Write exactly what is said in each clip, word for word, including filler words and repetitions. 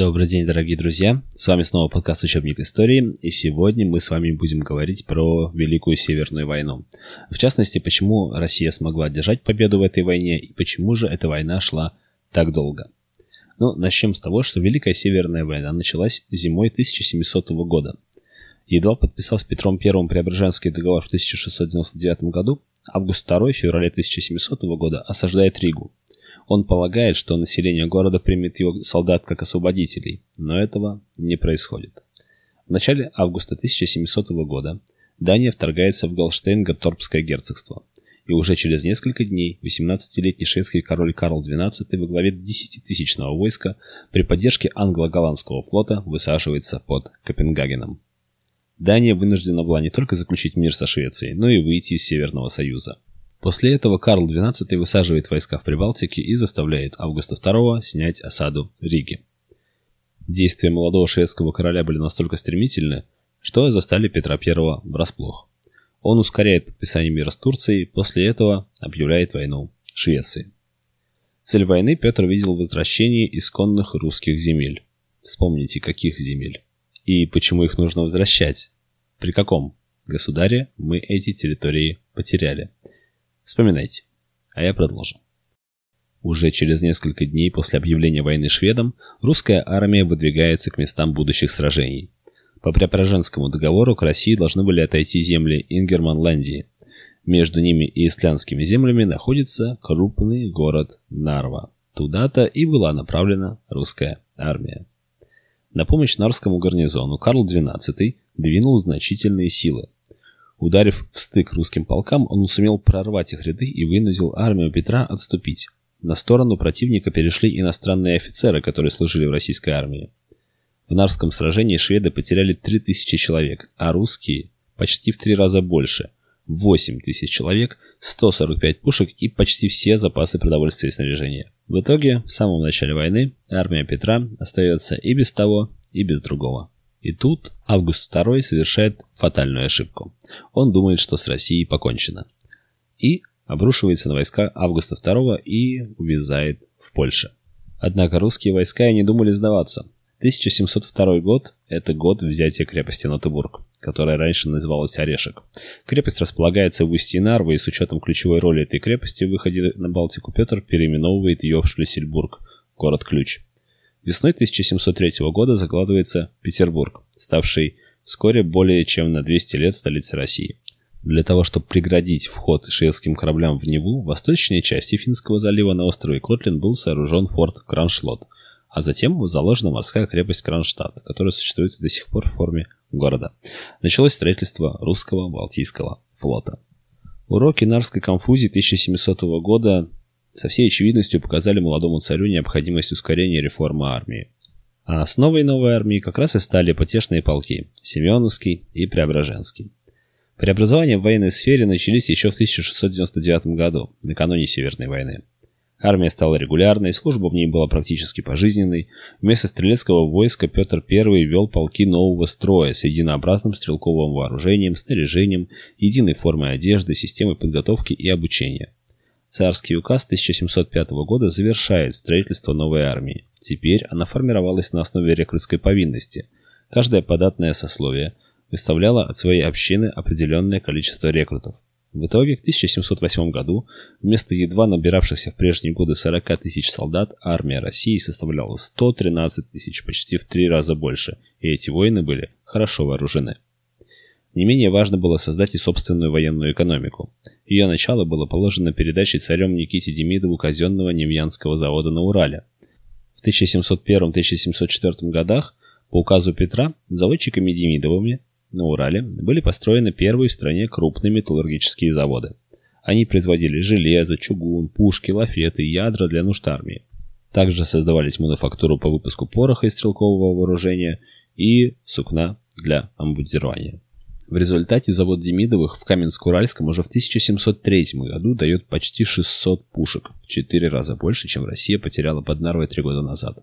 Добрый день, дорогие друзья! С вами снова подкаст «Учебник истории», и сегодня мы с вами будем говорить про Великую Северную войну. В частности, почему Россия смогла одержать победу в этой войне, и почему же эта война шла так долго. Ну, начнем с того, что Великая Северная война началась зимой тысяча семисотого года. Едва подписав с Петром Первым Преображенский договор в тысяча шестьсот девяносто девятом году, Август Второй в феврале тысяча семисотого года осаждает Ригу. Он полагает, что население города примет его солдат как освободителей, но этого не происходит. В начале августа тысяча семисотого года Дания вторгается в Голштейн-Готторпское герцогство, и уже через несколько дней восемнадцатилетний шведский король Карл Двенадцатый во главе десятитысячного войска при поддержке англо-голландского флота высаживается под Копенгагеном. Дания вынуждена была не только заключить мир со Швецией, но и выйти из Северного Союза. После этого Карл Двенадцатый высаживает войска в Прибалтике и заставляет Августа Второго снять осаду Риги. Действия молодого шведского короля были настолько стремительны, что застали Петра Первого врасплох. Он ускоряет подписание мира с Турцией, после этого объявляет войну Швеции. Цель войны Петр видел в возвращении исконных русских земель. Вспомните, каких земель. И почему их нужно возвращать? При каком государе мы эти территории потеряли? Вспоминайте, а я продолжу. Уже через несколько дней после объявления войны шведам русская армия выдвигается к местам будущих сражений. По Преображенскому договору к России должны были отойти земли Ингерманландии. Между ними и истляндскими землями находится крупный город Нарва. Туда-то и была направлена русская армия. На помощь нарвскому гарнизону Карл Двенадцатый двинул значительные силы. Ударив в стык русским полкам, он сумел прорвать их ряды и вынудил армию Петра отступить. На сторону противника перешли иностранные офицеры, которые служили в российской армии. В Нарвском сражении шведы потеряли три тысячи человек, а русские почти в три раза больше – восемь тысяч человек, сто сорок пять пушек и почти все запасы продовольствия и снаряжения. В итоге, в самом начале войны, армия Петра остается и без того, и без другого. И тут Август Второй совершает фатальную ошибку. Он думает, что с Россией покончено. И обрушивается на войска Августа Второго и увязает в Польше. Однако русские войска и не думали сдаваться. тысяча семьсот второй год – это год взятия крепости Нотебург, которая раньше называлась Орешек. Крепость располагается в устье Нарвы, и с учетом ключевой роли этой крепости в выходе на Балтику Петр переименовывает ее в Шлиссельбург, город-ключ. Весной тысяча семьсот третьего года закладывается Петербург, ставший вскоре более чем на двести лет столицей России. Для того, чтобы преградить вход шведским кораблям в Неву, в восточной части Финского залива на острове Котлин был сооружен форт Кроншлот, а затем заложена морская крепость Кронштадт, которая существует до сих пор в форме города. Началось строительство русского Балтийского флота. Уроки Нарвской конфузии тысяча семисотого года со всей очевидностью показали молодому царю необходимость ускорения реформы армии. А основой новой армии как раз и стали потешные полки – Семеновский и Преображенский. Преобразования в военной сфере начались еще в тысяча шестьсот девяносто девятом году, накануне Северной войны. Армия стала регулярной, служба в ней была практически пожизненной. Вместо стрелецкого войска Петр Первый вел полки нового строя с единообразным стрелковым вооружением, снаряжением, единой формой одежды, системой подготовки и обучения. Царский указ тысяча семьсот пятого года завершает строительство новой армии. Теперь она формировалась на основе рекрутской повинности. Каждое податное сословие выставляло от своей общины определенное количество рекрутов. В итоге, к тысяча семьсот восьмому году, вместо едва набиравшихся в прежние годы сорока тысяч солдат, армия России составляла сто тринадцать тысяч, почти в три раза больше, и эти воины были хорошо вооружены. Не менее важно было создать и собственную военную экономику. Ее начало было положено передачей царем Никите Демидову казенного Невьянского завода на Урале. В тысяча семьсот первом — тысяча семьсот четвёртом годах по указу Петра заводчиками Демидовыми на Урале были построены первые в стране крупные металлургические заводы. Они производили железо, чугун, пушки, лафеты, ядра для нужд армии. Также создавались мануфактуры по выпуску пороха и стрелкового вооружения и сукна для амбудирования. В результате завод Демидовых в Каменск-Уральском уже в тысяча семьсот третьем году дает почти шестьсот пушек, в четыре раза больше, чем Россия потеряла под Нарвой три года назад.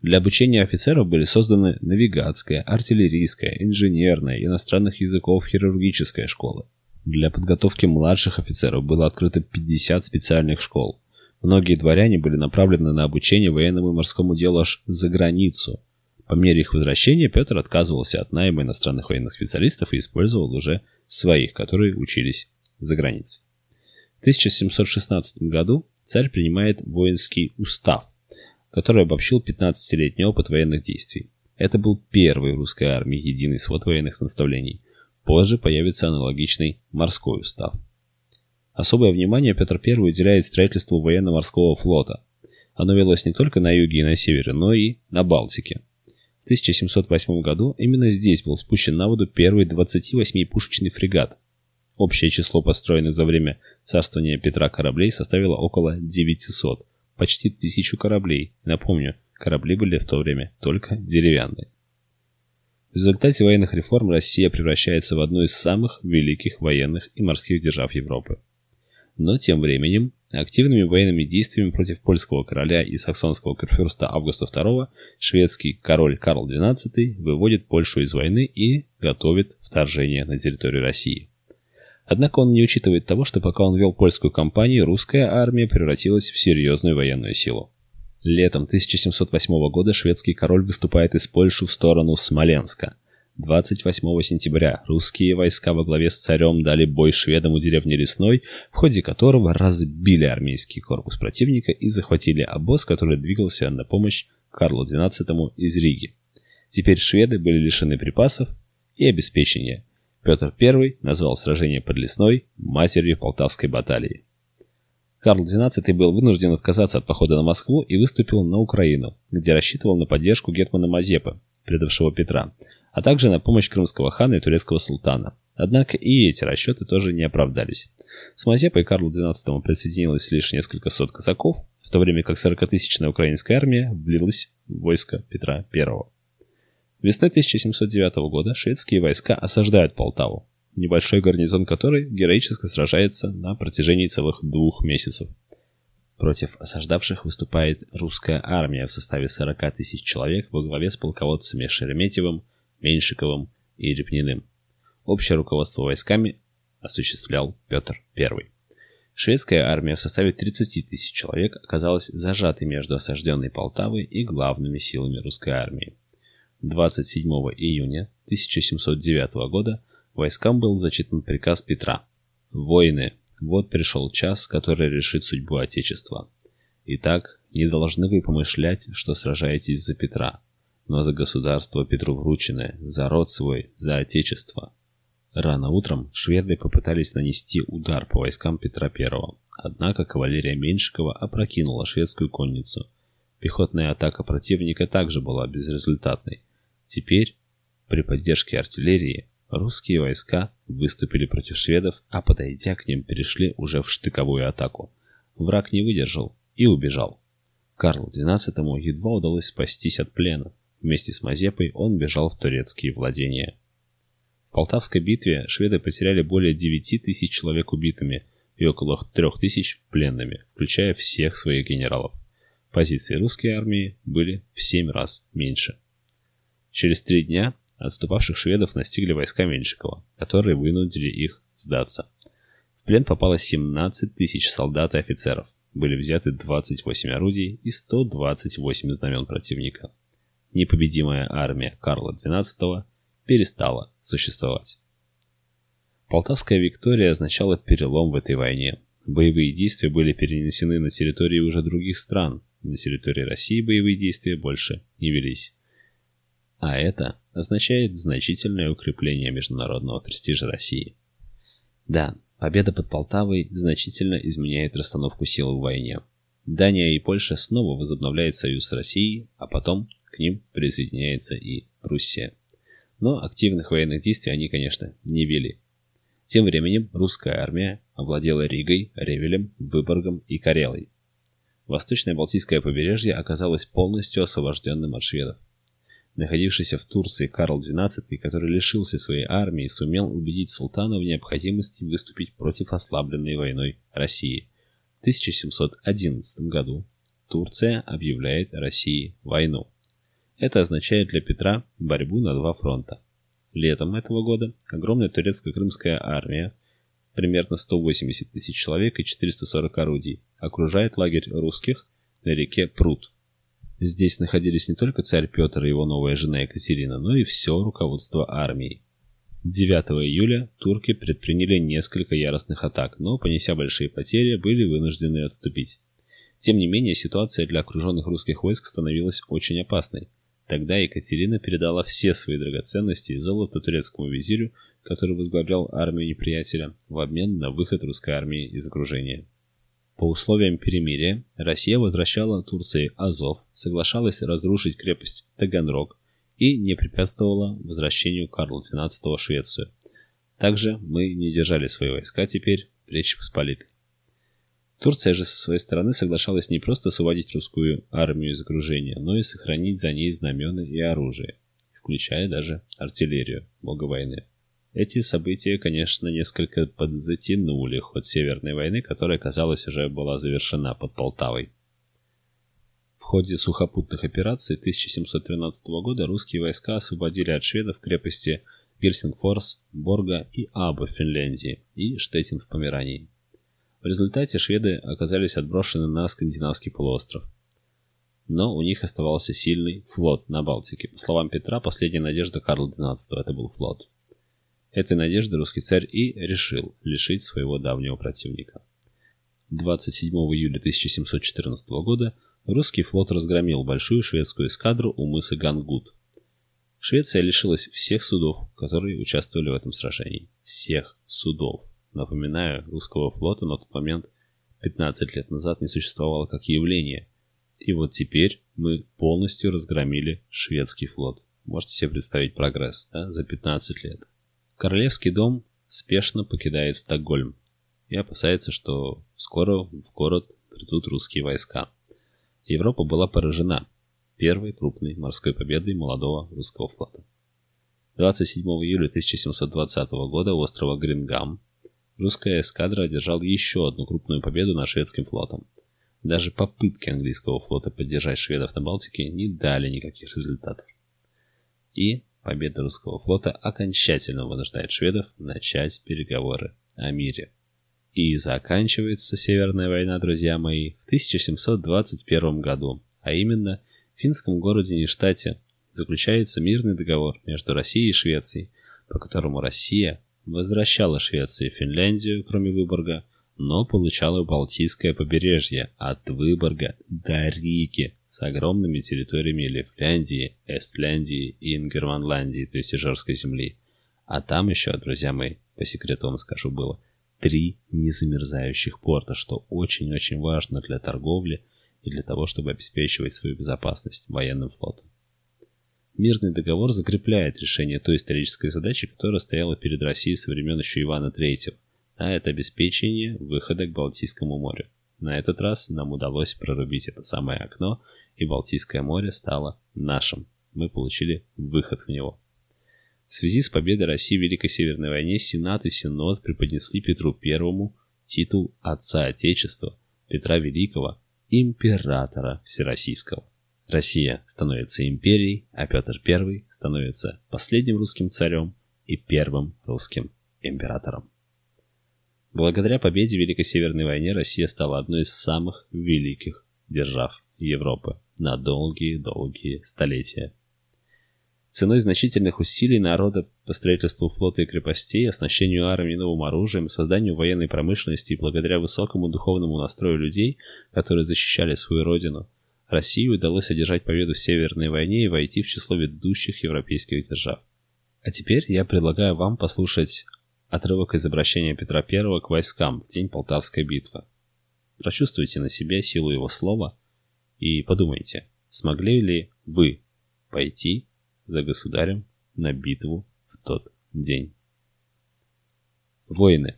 Для обучения офицеров были созданы навигатская, артиллерийская, инженерная, иностранных языков, хирургическая школы. Для подготовки младших офицеров было открыто пятьдесят специальных школ. Многие дворяне были направлены на обучение военному и морскому делу аж за границу. По мере их возвращения Петр отказывался от найма иностранных военных специалистов и использовал уже своих, которые учились за границей. В тысяча семьсот шестнадцатом году царь принимает воинский устав, который обобщил пятнадцатилетний опыт военных действий. Это был первый в русской армии единый свод военных наставлений. Позже появится аналогичный морской устав. Особое внимание Петр Первый уделяет строительству военно-морского флота. Оно велось не только на юге и на севере, но и на Балтике. В тысяча семьсот восьмом году именно здесь был спущен на воду первый двадцативосьмипушечный фрегат. Общее число построенных за время царствования Петра кораблей составило около девятисот, почти тысячу кораблей. Напомню, корабли были в то время только деревянные. В результате военных реформ Россия превращается в одну из самых великих военных и морских держав Европы. Но тем временем активными военными действиями против польского короля и саксонского курфюрста Августа Второго шведский король Карл Двенадцатый выводит Польшу из войны и готовит вторжение на территорию России. Однако он не учитывает того, что пока он вел польскую кампанию, русская армия превратилась в серьезную военную силу. Летом тысяча семьсот восьмого года шведский король выступает из Польши в сторону Смоленска. двадцать восьмого сентября русские войска во главе с царем дали бой шведам у деревни Лесной, в ходе которого разбили армейский корпус противника и захватили обоз, который двигался на помощь Карлу Двенадцатому из Риги. Теперь шведы были лишены припасов и обеспечения. Петр Первый назвал сражение под Лесной матерью Полтавской баталии. Карл Двенадцатый был вынужден отказаться от похода на Москву и выступил на Украину, где рассчитывал на поддержку гетмана Мазепы, предавшего Петра, а также на помощь крымского хана и турецкого султана. Однако и эти расчеты тоже не оправдались. С Мазепой Карлу Двенадцатому присоединилось лишь несколько сот казаков, в то время как сорокатысячная украинская армия влилась в войско Петра Первого. Весной тысяча семьсот девятого года шведские войска осаждают Полтаву, небольшой гарнизон которой героически сражается на протяжении целых двух месяцев. Против осаждавших выступает русская армия в составе сорока тысяч человек во главе с полководцами Шереметьевым, Меньшиковым и Репниным. Общее руководство войсками осуществлял Петр Первый. Шведская армия в составе тридцати тысяч человек оказалась зажатой между осажденной Полтавой и главными силами русской армии. двадцать седьмого июня тысяча семьсот девятого года войскам был зачитан приказ Петра: «Воины, вот пришел час, который решит судьбу Отечества. Итак, не должны вы помышлять, что сражаетесь за Петра, но за государство Петру врученное, за род свой, за Отечество». Рано утром шведы попытались нанести удар по войскам Петра Первого, однако кавалерия Меньшикова опрокинула шведскую конницу. Пехотная атака противника также была безрезультатной. Теперь, при поддержке артиллерии, русские войска выступили против шведов, а подойдя к ним, перешли уже в штыковую атаку. Враг не выдержал и убежал. Карлу Двенадцатому едва удалось спастись от плена. Вместе с Мазепой он бежал в турецкие владения. В Полтавской битве шведы потеряли более девяти тысяч человек убитыми и около трёх тысяч пленными, включая всех своих генералов. Позиции русской армии были в семь раз меньше. Через три дня отступавших шведов настигли войска Меньшикова, которые вынудили их сдаться. В плен попало семнадцать тысяч солдат и офицеров. Были взяты двадцать восемь орудий и сто двадцать восемь знамен противника. Непобедимая армия Карла Двенадцатого перестала существовать. Полтавская виктория означала перелом в этой войне. Боевые действия были перенесены на территории уже других стран. На территории России боевые действия больше не велись. А это означает значительное укрепление международного престижа России. Да, победа под Полтавой значительно изменяет расстановку сил в войне. Дания и Польша снова возобновляют союз с Россией, а потом к ним присоединяется и Руссия. Но активных военных действий они, конечно, не вели. Тем временем русская армия овладела Ригой, Ревелем, Выборгом и Карелией. Восточное Балтийское побережье оказалось полностью освобожденным от шведов. Находившийся в Турции Карл Двенадцатый, который лишился своей армии, сумел убедить султана в необходимости выступить против ослабленной войной России. В тысяча семьсот одиннадцатом году Турция объявляет России войну. Это означает для Петра борьбу на два фронта. Летом этого года огромная турецко-крымская армия примерно сто восемьдесят тысяч человек и четыреста сорок орудий, окружает лагерь русских на реке Прут. Здесь находились не только царь Петр и его новая жена Екатерина, но и все руководство армией. девятого июля турки предприняли несколько яростных атак, но, понеся большие потери, были вынуждены отступить. Тем не менее, ситуация для окруженных русских войск становилась очень опасной. Тогда Екатерина передала все свои драгоценности и золото турецкому визирю, который возглавлял армию неприятеля, в обмен на выход русской армии из окружения. По условиям перемирия Россия возвращала Турции Азов, соглашалась разрушить крепость Таганрог и не препятствовала возвращению Карла двенадцатого в Швецию. Также мы не держали свои войска теперь в Речи Посполитой. Турция же со своей стороны соглашалась не просто освободить русскую армию из окружения, но и сохранить за ней знамена и оружие, включая даже артиллерию, бога войны. Эти события, конечно, несколько подзатянули ход Северной войны, которая, казалось, уже была завершена под Полтавой. В ходе сухопутных операций тысяча семьсот тринадцатого года русские войска освободили от шведов крепости Гельсингфорс, Борга и Або в Финляндии и Штеттин в Померании. В результате шведы оказались отброшены на скандинавский полуостров. Но у них оставался сильный флот на Балтике. По словам Петра, последняя надежда Карла двенадцатого – это был флот. Этой надежды русский царь и решил лишить своего давнего противника. двадцать седьмого июля тысяча семьсот четырнадцатого года русский флот разгромил большую шведскую эскадру у мыса Гангут. Швеция лишилась всех судов, которые участвовали в этом сражении. Всех судов. Напоминаю, русского флота на тот момент пятнадцать лет назад не существовало как явление. И вот теперь мы полностью разгромили шведский флот. Можете себе представить прогресс, да, за пятнадцать лет. Королевский дом спешно покидает Стокгольм и опасается, что скоро в город придут русские войска. Европа была поражена первой крупной морской победой молодого русского флота. двадцать седьмого июля тысяча семьсот двадцатого года у острова Грингам русская эскадра одержала еще одну крупную победу над шведским флотом. Даже попытки английского флота поддержать шведов на Балтике не дали никаких результатов. И победа русского флота окончательно вынуждает шведов начать переговоры о мире. И заканчивается Северная война, друзья мои, в тысяча семьсот двадцать первом году, а именно в финском городе Ништате заключается мирный договор между Россией и Швецией, по которому Россия возвращала Швеции и Финляндию, кроме Выборга, но получала Балтийское побережье от Выборга до Риги с огромными территориями Лифляндии, Эстляндии и Ингерманландии, то есть Ижорской земли. А там еще, друзья мои, по секрету вам скажу, было три незамерзающих порта, что очень-очень важно для торговли и для того, чтобы обеспечивать свою безопасность военным флотом. Мирный договор закрепляет решение той исторической задачи, которая стояла перед Россией со времен еще Ивана Третьего, а это обеспечение выхода к Балтийскому морю. На этот раз нам удалось прорубить это самое окно, и Балтийское море стало нашим. Мы получили выход в него. В связи с победой России в Великой Северной войне Сенат и Синод преподнесли Петру Первому титул Отца Отечества, Петра Великого, императора Всероссийского. Россия становится империей, а Петр Первый становится последним русским царем и первым русским императором. Благодаря победе в Великой Северной войне Россия стала одной из самых великих держав Европы на долгие-долгие столетия. Ценой значительных усилий народа по строительству флота и крепостей, оснащению армии новым оружием, созданию военной промышленности и благодаря высокому духовному настрою людей, которые защищали свою родину, России удалось одержать победу в Северной войне и войти в число ведущих европейских держав. А теперь я предлагаю вам послушать отрывок из обращения Петра Первого к войскам в день Полтавской битвы. Прочувствуйте на себе силу его слова и подумайте, смогли ли вы пойти за государем на битву в тот день. Воины,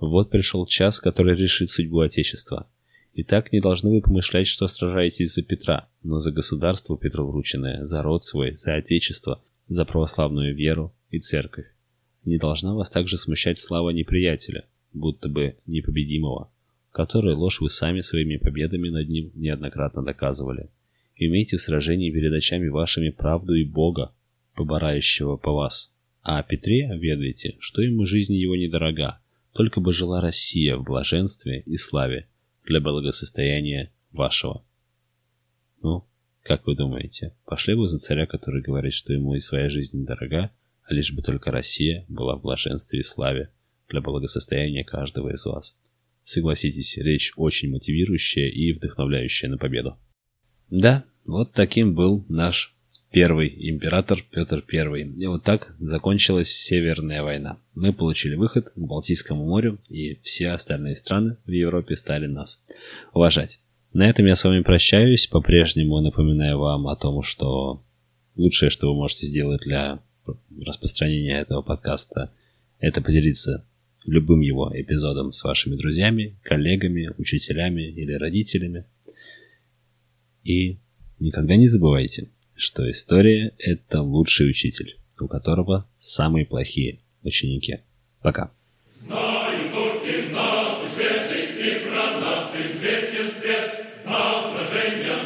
вот пришел час, который решит судьбу Отечества. И так не должны вы помышлять, что сражаетесь за Петра, но за государство Петру врученное, за род свой, за Отечество, за православную веру и церковь. Не должна вас также смущать слава неприятеля, будто бы непобедимого, которой ложь вы сами своими победами над ним неоднократно доказывали. Имейте в сражении перед очами вашими правду и Бога, поборающего по вас. А о Петре ведайте, что ему жизнь его недорога, Только бы жила Россия в блаженстве и славе для благосостояния вашего. Ну, как вы думаете, пошли бы за царя, который говорит, что ему и своя жизнь недорога, а лишь бы только Россия была в блаженстве и славе для благосостояния каждого из вас. Согласитесь, речь очень мотивирующая и вдохновляющая на победу. Да, вот таким был наш первый император Петр Первый. И вот так закончилась Северная война. Мы получили выход к Балтийскому морю, и все остальные страны в Европе стали нас уважать. На этом я с вами прощаюсь. По-прежнему напоминаю вам о том, что лучшее, что вы можете сделать для распространения этого подкаста, это поделиться любым его эпизодом с вашими друзьями, коллегами, учителями или родителями. И никогда не забывайте, что история – это лучший учитель, у которого самые плохие ученики. Пока. Знаю только нас уж ведает, и про нас известен свет, на сражения.